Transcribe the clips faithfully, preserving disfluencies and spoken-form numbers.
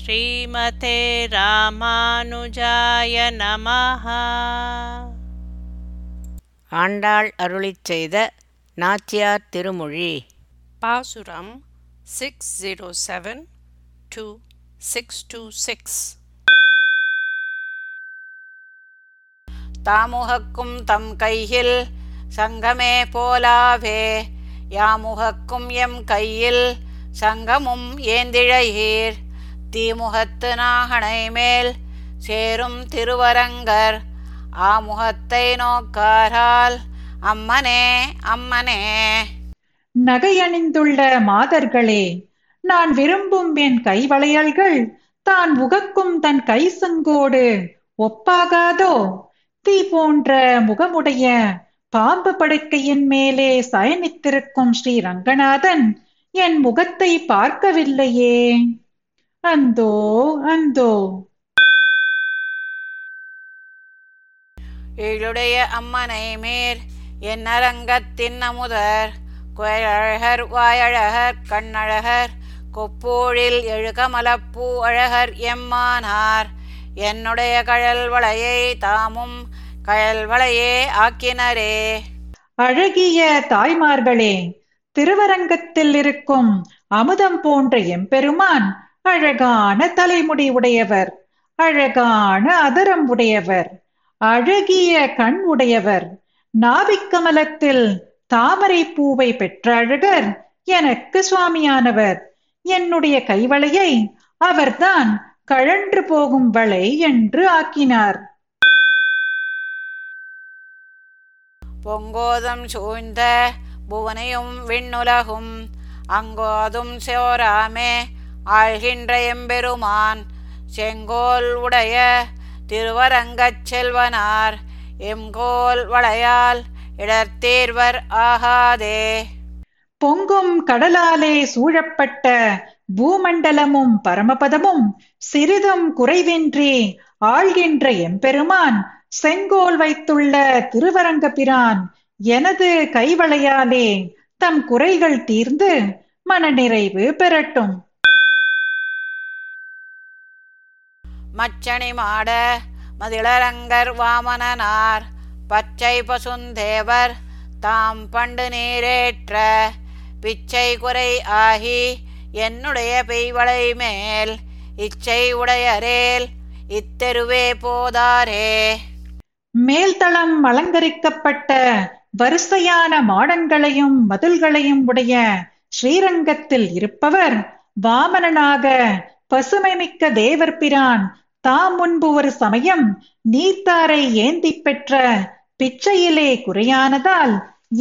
ஸ்ரீமதே ராமானுஜாய நமஹ. ஆண்டாள் அருளிச் செய்த நாச்சியார் திருமொழி பாசுரம் six zero seven to six two six. தாமுகக்கும் தம் கையில் சங்கமே போலாவே, யாமுகக்கும் எம் கையில் சங்கமும் ஏந்திழையீர். தீமுகத்து நாகனை மேல் சேரும் திருவரங்கர், ஆமுகத்தை நோக்காரால் அம்மனே அம்மனே. நகையணிந்துள்ள மாதர்களே, நான் விரும்பும் என் கைவளையல்கள் தான் உகக்கும் தன் கை சங்கோடு ஒப்பாகாதோ? தீ போன்ற முகமுடைய பாம்பு படுக்கையின் மேலே சயனித்திருக்கும் ஸ்ரீ ரங்கநாதன் என் முகத்தை பார்க்கவில்லையே. அந்தோ அந்தோ. இழுடைய அம்மனை மேல் என் அரங்கத்தின் அமுதர், குழழகர் வாயழகர் கண்ணழகர் கொப்பூழில் எழுகமலப்பூ அழகர் எம்மானார், என்னுடைய கழல் வளையை தாமும் கழல் வளையே ஆக்கினரே. அழகிய தாய்மார்களே, திருவரங்கத்தில் இருக்கும் அமுதம் போன்ற எம்பெருமான் அழகான தலைமுடி உடையவர், அழகான அதரம் உடையவர், அழகிய கண் உடையவர், நாபிக்கமலத்தில் தாமரை பூவை பெற்ற அழகர் எனக்கு சுவாமியானவர். என்னுடைய கைவளையை அவர்தான் கழன்று போகும் வளை என்று ஆக்கினார். பொங்கோதம் சூழ்ந்த புவனையும் விண்ணுலகும் அங்கோதும் சோராமே ஆழ்கின்ற எம்பெருமான், செங்கோல் உடைய திருவரங்கச் செல்வனார், எங்கோல் வளையால் இடர்த்தீர்வர் ஆகாதே. பொங்கும் கடலாலே சூழப்பட்ட பூமண்டலமும் பரமபதமும் சிறிதும் குறைவின்றி ஆழ்கின்ற எம்பெருமான், செங்கோல் வைத்துள்ள திருவரங்க பிரான் எனது கைவளையாலே தம் குறைகள் தீர்ந்து மனநிறைவு பெறட்டும். மச்சணி மாட மதிளரங்கர் வாமனார், பச்சை பசுந்தேவர் தாம் பண்டு நீரேற்ற, பிச்சை குறை ஆகி என்னுடைய பெய்வளை மேல் இச்சை உடையரேல் இத்தெருவே போதாரே. மேல்தளம் அலங்கரிக்கப்பட்ட வரிசையான மாடங்களையும் மதில்களையும் உடைய ஸ்ரீரங்கத்தில் இருப்பவர் வாமனனாக பசுமை மிக்க தேவர் பிரான் தாம் முன்பு ஒரு சமயம் நீர்த்தாரை ஏந்தி பெற்ற பிச்சையிலே குறையானதால்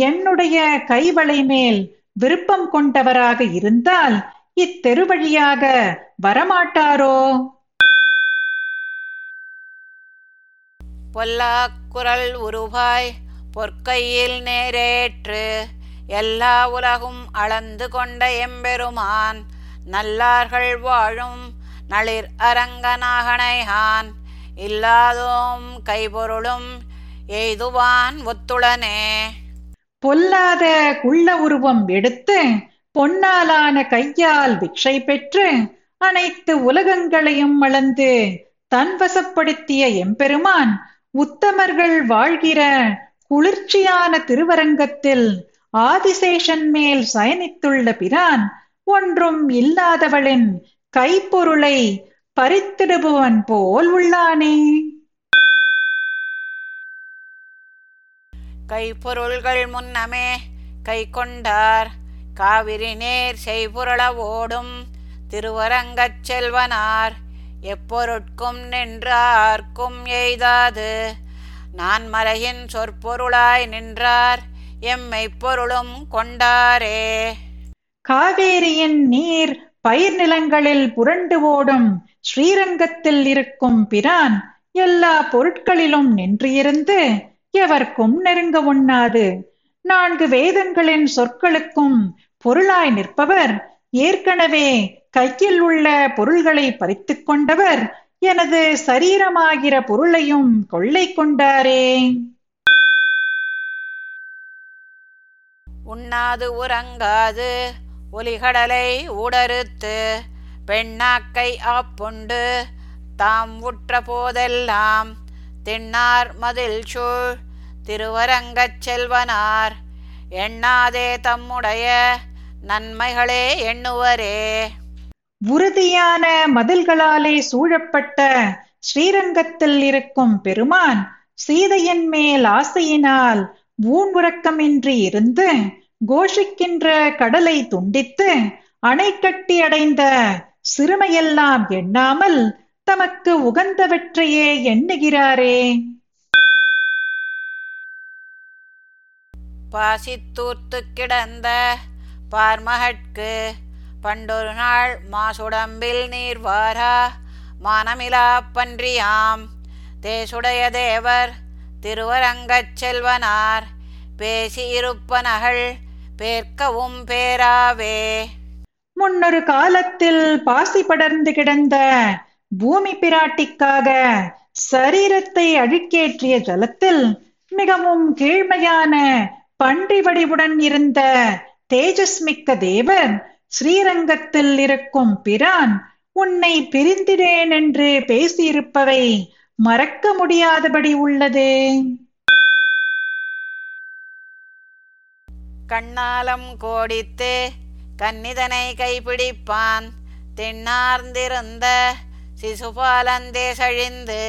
என்னுடைய கைவளை மேல் விருப்பம் கொண்டவராக இருந்தால் இத்தெருவழியாக வரமாட்டாரோ? பொல்லா குரல் உருவாய் பொற்கையில் நேரேற்று எல்லா உலகும் அளந்து கொண்ட எம்பெருமான், நல்லார்கள் வாழும் நளிர் அரங்கநாகனைஹான், இல்லாதோம் கைபொருளும் எய்துவான் ஒத்துளனே. பொல்லாத குள்ள உருவம் எடுத்து பொன்னாலான கையால் பிக்ஷை பெற்று அனைத்து உலகங்களையும் அளந்து தன்வசப்படுத்திய எம்பெருமான், உத்தமர்கள் வாழ்கிற குளிர்ச்சியான திருவரங்கத்தில் ஆதிசேஷன் மேல் சயனித்துள்ள பிரான், ஒன்றும் இல்லாதவளின் கைப்பொருளை பறித்திடுபவன் போல் உள்ளானே. கைப்பொருள்கள் முன்னமே கை கொண்டார், காவிரி நேர் செய்பொருள ஓடும் திருவரங்கச் செல்வனார், எப்பொருட்கும் நின்றார்க்கும் எய்தாது நான் மறையின் சொற்பொருளாய் நின்றார், எம்மை பொருளும் கொண்டாரே. காவேரியின் நீர் பயிர் நிலங்களில் புரண்டு ஓடும் ஸ்ரீரங்கத்தில் இருக்கும் பிரான் எல்லா பொருட்களிலும் நின்றிருந்து எவர்க்கும் நெருங்க ஒண்ணாது, நான்கு வேதங்களின் சொற்களுக்கும் பொருளாய் நிற்பவர், ஏற்கனவே கையில் உள்ள பொருள்களை பறித்து கொண்டவர், எனது சரீரமாகிற பொருளையும் கொள்ளை கொண்டாரே. உண்ணாது உறங்காது ஒலிகடலை ஊடறுத்து பெண்ணாக்கை ஆப்புண்டு தாம் உற்ற போதெல்லாம் தின்னார் மதில் சூழ் திருவரங்கச் செல்வனார் எண்ணாதே தம்முடைய நன்மைகளே எண்ணுவரே. உறுதியான மதில்களாலே சூழப்பட்ட ஸ்ரீரங்கத்தில் இருக்கும் பெருமான் சீதையின் மேல் ஆசையினால் ஊன்முறக்கமின்றி இருந்து கோஷிக்கின்ற கடலை துண்டித்து அணை கட்டி அடைந்த சிறுமையெல்லாம் எண்ணாமல் தமக்கு உகந்தவற்றையே எண்ணுகிறாரே. பாசித்தூர்த்து கிடந்த பார்மகற்கு பண்டொரு நாள் மாசுடம்பில் நீர்வாரா மானமிலா பன்றியாம் தேசுடைய தேவர் திருவரங்கச் செல்வனார் பேசி இருப்பனகள் பேர்க்கவும் பேராவே. முன்னொரு காலத்தில் பாசி படர்ந்து கிடந்த பூமி பிராட்டிக்காக சரீரத்தை அழுக்கேற்றிய ஜலத்தில் மிகவும் கீழ்மையான பன்றி வடிவுடன் இருந்த தேஜஸ்மிக்க தேவர் ஸ்ரீரங்கத்தில் இருக்கும் பிரான் உன்னை பிரிந்திடேன் என்று பேசியிருப்பவை மறக்க முடியாதபடி உள்ளது. கண்ணாலம் கோடித்து கன்னிதனை கைப்பிடிப்பான் திண்ணார்ந்திருந்த சிசுபாலன் தேசழிந்து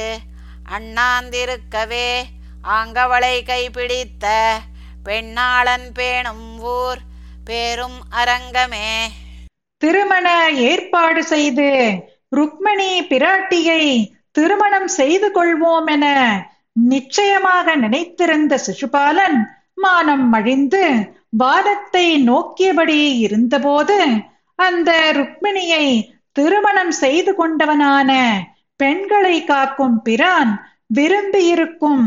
அண்ணாந்திருக்கவே ஆங்கவளை கைப்பிடித்த பெண்ணாளன் பேணும் ஊர் பேரும் அரங்கமே. திருமண ஏற்பாடு செய்து ருக்மணி பிராட்டியை திருமணம் செய்து கொள்வோம் என நிச்சயமாக நினைத்திருந்த சிசுபாலன் மானம் மழிந்து வானத்தை நோக்கியபடி இருந்தபோது அந்த ருக்மிணியை திருமணம் செய்து கொண்டவனான பெண்களை காக்கும் பிரான் விரும்பியிருக்கும்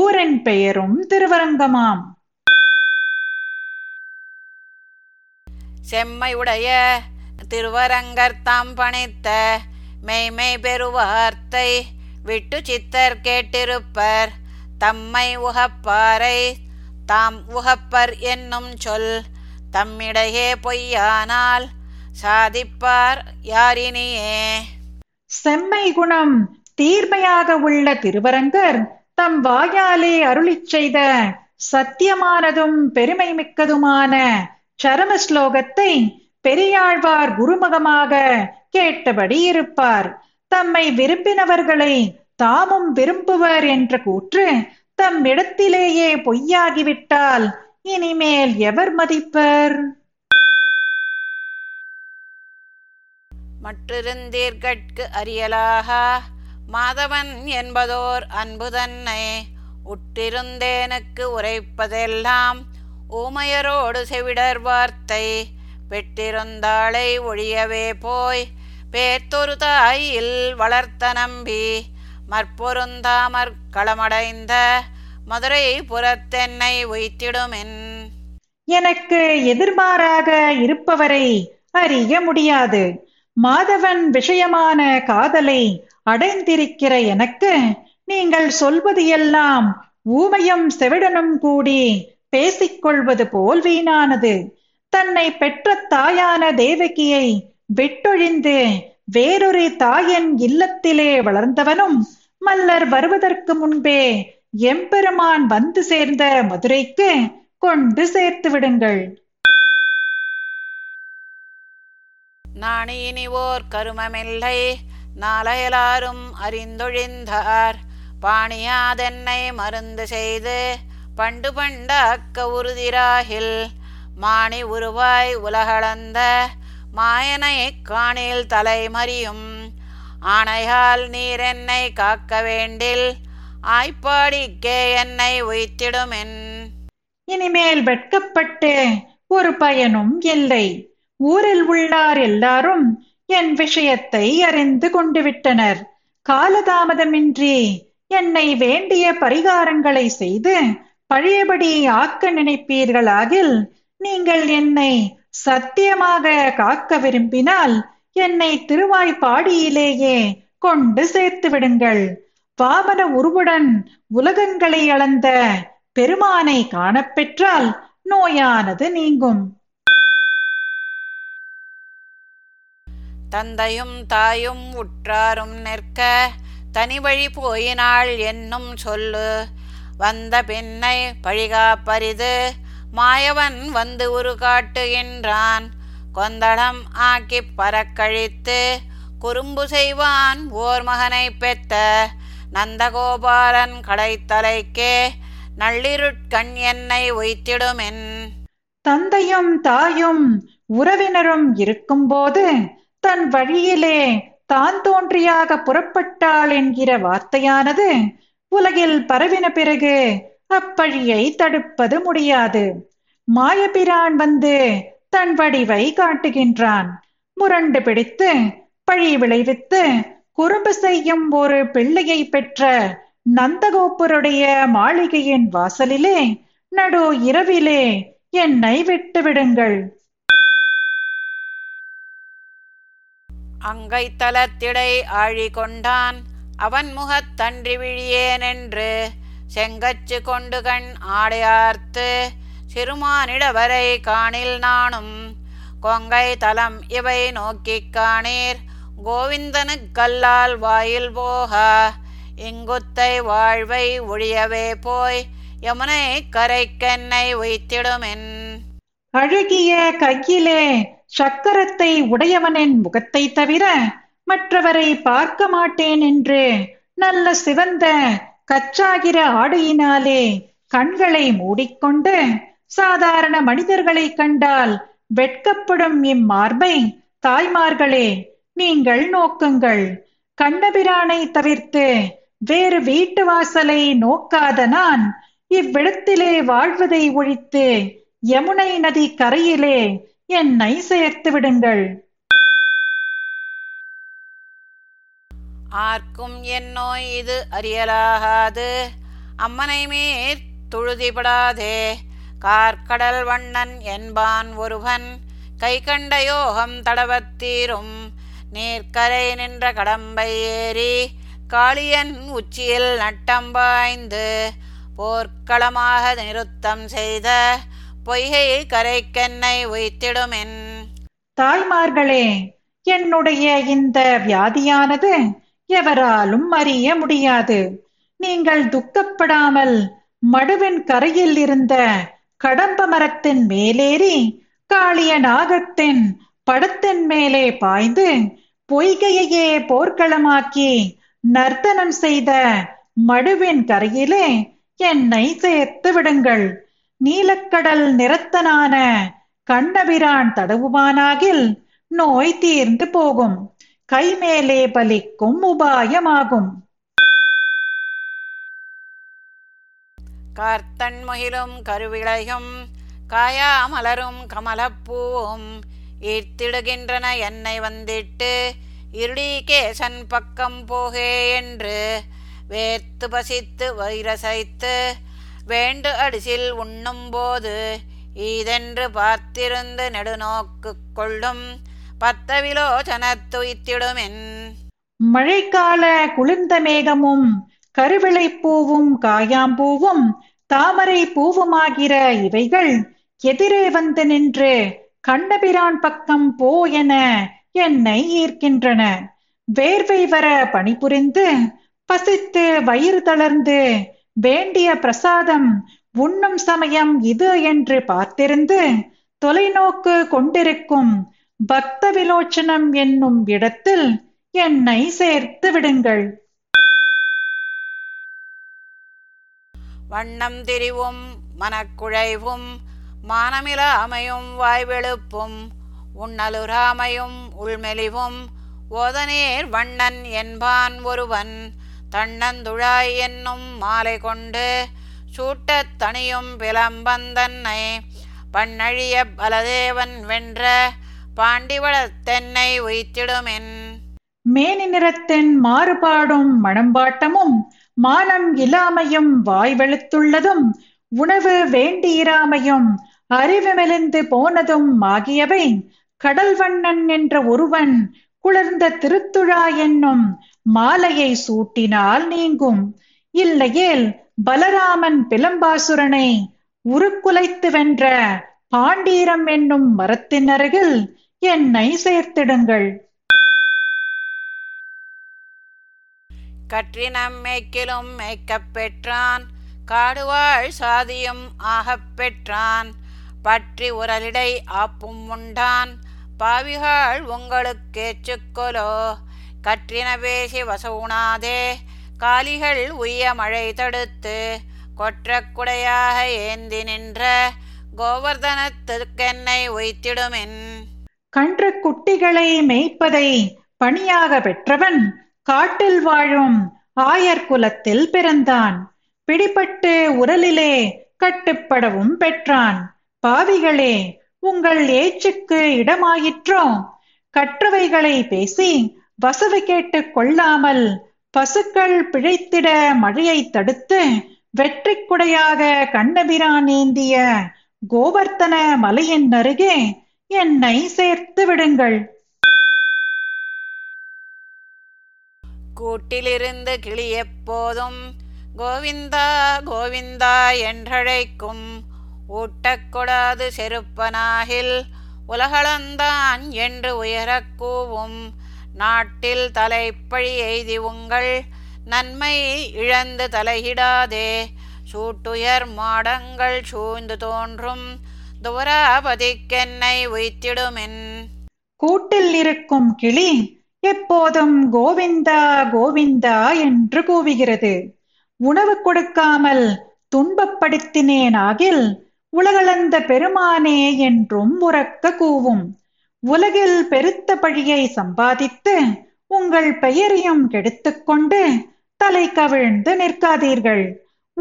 ஊரின் பெயரும் திருவரங்கமாம். செம்மையுடைய திருவரங்கர் தாம் பணித்த மெய்மை பெருவார்த்தை விட்டு சித்தர் கேட்டிருப்பர் தம்மை உகப்பாரை தாம் உகப்பர் என்னும் சொல் தம்மிடையே பொய்யானால் சாதிப்பார் யாரினியே. செம்மை குணம் தீர்மையாக உள்ள திருவரங்கர் தம் வாயாலே அருளிச் செய்த சத்தியமானதும் பெருமை மிக்கதுமான சரம ஸ்லோகத்தை பெரியாழ்வார் குருமுகமாக கேட்டபடி இருப்பார். தம்மை விரும்பினவர்களை தாமும் விரும்புவர் என்ற கூற்று தம் இடத்திலேயே பொய்யாகிவிட்டால் இனிமேல் எவர் மதிப்பர்? மற்றிருந்தீர்கட்கு அறியலாக மாதவன் என்பதோர் அன்பு தன்னை உற்றிருந்தேனுக்கு உரைப்பதெல்லாம் ஊமையரோடு செவிடர் வார்த்தை பெற்றிருந்தாளை ஒழியவே போய் பேர்த்தொரு தாயில் வளர்த்த நம்பி மற்பொருந்தாமற் களமடைந்த மதுரை புறத்தென்னை உய்த்திடுமென். எனக்கு எதிர்மாறாக இருப்பவரை அறிய முடியாது. மாதவன் விஷயமான காதலை அடைந்திருக்கிற எனக்கு நீங்கள் சொல்வது எல்லாம் ஊமையும் செவிடனும் கூடி பேசிக்கொள்வது போல் வீணானது. தன்னை பெற்ற தாயான தேவகியை விட்டொழிந்து வேறொரு தாயின் இல்லத்திலே வளர்ந்தவனும் மல்லர் வருவதற்கு முன்பே எம்பெருமான் வந்து சேர்ந்த மதுரைக்கு கொண்டு சேர்த்து விடுங்கள். நான் இனிவோர் கருமமில்லை நாளையலாரும் அறிந்தொழிந்தார் பாணியாதென்னை மருந்து செய்து பண்டு பண்ட அக்க உறுதிராகில் மாணி உருவாய் உலகளந்த மாயனை காணில் தலைமறியும் ஆணையால் நீர் என்னை காக்க வேண்டில் ஆய்ப்பாடிக்கே என்னை உய்த்திடுமென். இனிமேல் வெட்கப்பட்டு ஒரு பயனும் இல்லை. ஊரில் உள்ளார் எல்லாரும் என் விஷயத்தை அறிந்து கொண்டு விட்டனர். காலதாமதமின்றி என்னை வேண்டிய பரிகாரங்களை செய்து பழையபடி ஆக்க நினைப்பீர்களாகில் நீங்கள் என்னை சத்தியமாக காக்க விரும்பினால் என்னை திருவாய்ப்பாடியிலேயே கொண்டு சேர்த்து விடுங்கள். வாமன உருவுடன் உலகங்களை அளந்த பெருமானை காணப்பெற்றால் நோயானது நீங்கும். தந்தையும் தாயும் உற்றாரும் நிற்க தனிவழி போயினாள் என்னும் சொல்லு. வந்த பின்னை பழிகாப்பரிது மாயவன் வந்து உரு காட்டுகின்றான். கொந்தளம் ஆக்கி பறக்கழித்து குறும்பு செய்வான் ஓர் மகனை பெத்த நந்தகோபாலன் கடைத்தலைக்கே நள்ளிருட்கண் என்னை ஒய்த்திடுமென். தந்தையும் தாயும் உறவினரும் இருக்கும்போது தன் வழியிலே தான் தோன்றியாக புறப்பட்டாள் என்கிற வார்த்தையானது உலகில் பரவின பிறகு அப்பழியை தடுப்பது முடியாது. மாயபிரான் வந்து தன் வடிவை காட்டுகின்றான். முரண்டு பிடித்து பழி விளைவித்து குறும்பு செய்யும் ஒரு பிள்ளையை பெற்ற நந்தகோபுருடைய மாளிகையின் வாசலிலே நடு இரவிலே என்னை விட்டு விடுங்கள். அங்கை தலத்திடை ஆழி கொண்டான் அவன் முகத்தன்றி விழியேனென்று செங்கச்சு கொண்டு கண் ஆடையார்த்து சிறுமானிடவரை காணில் நானும் கொங்கை தலம் இவை நோக்கி காணீர் கோவிந்தனு கல்லால் வாயில் போகா இங்குத்தை வாழ்வை ஒழியவே போய் யமுனை கரைக்கென்னை வைத்திடுமென். அழகிய கையிலே சக்கரத்தை உடையவனின் முகத்தை தவிர மற்றவரை பார்க்க மாட்டேன் என்று நல்ல சிவந்த கச்சாகிற ஆடையினாலே கண்களை மூடிக்கொண்டு சாதாரண மனிதர்களை கண்டால் வெட்கப்படும் இம்மார்பை தாய்மார்களே நீங்கள் நோக்குங்கள். கண்ணபிரானை தவிர்த்து வேறு வீட்டு வாசலை நோக்காத நான் இவ்விடத்திலே வாழ்வதை ஒழித்து யமுனை நதி கரையிலே என்னை சேர்த்து விடுங்கள். ஆர்க்கும் என் நோய் இது அறியலாகாது அம்மனை மேற் துழுதிபடாதே கார்கடல் வண்ணன் என்பான் ஒருவன் கை கண்ட யோகம் தடவத்தீரும். நீர்க்கரை நின்ற கடம்பை ஏறி காளியன் உச்சியில் நட்டம்பாய்ந்து போர்க்களமாக நிறுத்தம் செய்த பொய்கை கரைக்கென்னை ஒய்த்திடுமென். தாய்மார்களே, என்னுடைய இந்த வியாதியானது எவராலும் அறிய முடியாது. நீங்கள் துக்கப்படாமல் மடுவின் கரையில் இருந்த கடம்ப மரத்தின் மேலேறி காளிய நாகத்தின் படத்தின் மேலே பாய்ந்து பொய்கையே போர்க்களமாக்கி நர்த்தனம் செய்த மடுவின் கரையிலே என்னை சேர்த்து விடுங்கள். நீலக்கடல் நிறத்தனான கண்ணபிரான் தடவுவானாகில் நோய் தீர்ந்து போகும். கைமேலே பலிக்கும் உபாயமாகும். கார்த்தன் முகிலும் கருவிளையும் காயா மலரும் கமலப்பூவும் ஈர்த்திடுகின்றன என்னை வந்திட்டு இருடிகேசன் பக்கம் போகே என்று வேர்த்து பசித்து வைரசைத்து வேண்டு அடிசில் உண்ணும் போது ஈதென்று பார்த்திருந்து நெடுநோக்கு கொள்ளும் பத்தவிலோச்சனத்துய்த்திடுமென். மழைக்கால குளிர்ந்த மேகமும் கருவிளை பூவும் காயாம்பூவும் தாமரை பூவுமாகிற இவைகள் எதிரே வந்து நின்று கண்ணபிரான் பக்கம் போ என என்னை ஈர்க்கின்றன. வேர்வை வர பணிபுரிந்து பசித்து வயிறு தளர்ந்து வேண்டிய பிரசாதம் உண்ணும் சமயம் இது என்று பார்த்திருந்து தொலைநோக்கு கொண்டிருக்கும் பக்த விலோச்சனம் என்னும் இடத்தில் என்னை சேர்த்து விடுங்கள். வண்ணம் திரிவும் மனக்குழைவும் மானமிலாமையும் வாய்வெழுப்பும் உண்ணலுராமையும் உள்மெலிவும் ஓதனேர் வண்ணன் என்பான் ஒருவன் தண்ணந்துழாய் என்னும் மாலை கொண்டு சூட்டத் தனியும் பிளம்பந்தன்னை பண்ணழிய பலதேவன் வென்ற பாண்டிவளத்தென்னை உய்த்திடுமென். மேனி நிறத்தின் மாறுபாடும் மணம்பாட்டமும் மானம் இல்லாமையும் வாய்வெழுத்துள்ளதும் உணவு வேண்டியிராமையும் அறிவு மெலிந்து போனதும் ஆகியவை கடல்வண்ணன் என்ற ஒருவன் குளிர்ந்த திருத்துழா என்னும் மாலையை சூட்டினால் நீங்கும். இல்லையேல் பலராமன் பிளம்பாசுரனை உருக்குலைத்து வென்ற பாண்டீரம் என்னும் மரத்தின் அருகில் என்னை சேர்த்திடுங்கள். கற்றினம் மேய்க்கிலும் மேய்க்கப் பெற்றான், காடுவாழ் சாதியும் ஆகப் பெற்றான், பற்றி உரலிடை ஆப்பும் உண்டான், பாவிகாள் உங்களுக்கேச்சுக்கொலோ? கற்றின பேசி வசவுணாதே, காளிகள் உய்ய மழை தடுத்து, கொற்ற குடையாக ஏந்தி நின்ற கோவர்தனத்துக்கென்னை உய்த்திடுமென். கன்ற குட்டிகளை மேய்ப்பதை பணியாக பெற்றவன் காட்டில் வாழும் ஆயர் குலத்தில் பிறந்தான். பிடிபட்டு உரலிலே கட்டுப்படவும் பெற்றான். பாவிகளே, உங்கள் ஏச்சுக்கு இடமாயிற்றோ? கற்றவைகளை பேசி வசவு கேட்டு கொள்ளாமல் பசுக்கள் பிழைத்திட மழையை தடுத்து வெற்றி குடையாக கண்ணபிரான் ஏந்திய கோவர்த்தன மலையின் அருகே என்னை சேர்த்து விடுங்கள். கூட்டிலிருந்து கிளி எப்போதும் கோவிந்தா கோவிந்தா என்றழைக்கும், ஊட்டக்கூடாது செருப்பனாகில் உலகளந்தான் என்று உயரக் கூவும், நாட்டில் தலைப்பழி எய்தி உங்கள் நன்மை இழந்து தலையிடாதே, சூட்டுயர் மாடங்கள் சூழ்ந்து தோன்றும் துவராபதிக்கென்னை உய்த்திடுமென். கூட்டில் இருக்கும் கிளி எப்போதும் கோவிந்தா கோவிந்தா என்று கூவுகிறது. உணவு கொடுக்காமல் துன்பப்படுத்தினேனாகில் உலகளந்த பெருமானே என்றும் உரக்க கூவும். உலகில் பெருத்த பழியை சம்பாதித்து உங்கள் பெயரையும் கெடுத்துக்கொண்டு தலை கவிழ்ந்து நிற்காதீர்கள்.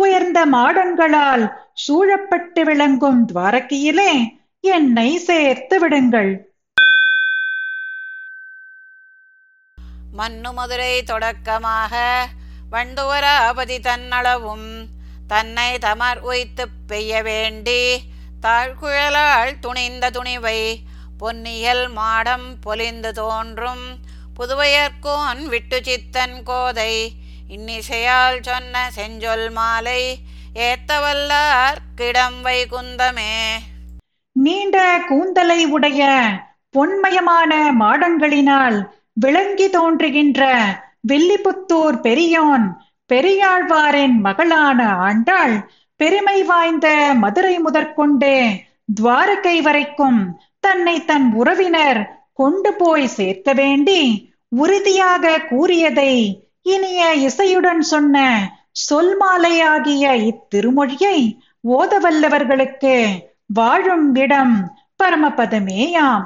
உயர்ந்த மாடங்களால் சூழப்பட்டு விளங்கும் துவாரகையிலே என்னை சேர்த்து விடுங்கள். மன்னு மதுரை தொடக்கமாக வண்டுவராபதி தன்னளவும் தன்னை தமர் உய்த்து பெய்ய வேண்டி தாழ்குழலால் துணிந்த துணிவை பொன்னியல் மாடம் பொலிந்து தோன்றும் புதுவையர்கோன் விட்டு சித்தன் கோதை இன்னிசையால் சொன்ன செஞ்சொல் மாலை ஏத்தவல்லார்க்கிடம் வைகுந்தமே. நீண்ட கூந்தலை உடைய பொன்மயமான மாடங்களினால் விளங்கி தோன்றுகின்ற வில்லிபுத்தூர் பெரியோன் பெரியாழ்வாரின் மகளான ஆண்டாள் பெருமை வாய்ந்த மதுரை முதற்கொண்டு துவாரகை வரைக்கும் தன்னை தன் உறவினர் கொண்டு போய் சேர்க்க வேண்டி உறுதியாக கூறியதை இனிய இசையுடன் சொன்ன சொல்மாலையாகிய இத்திருமொழியை ஓதவல்லவர்களுக்கு வாழும் இடம் பரமபதமேயாம்.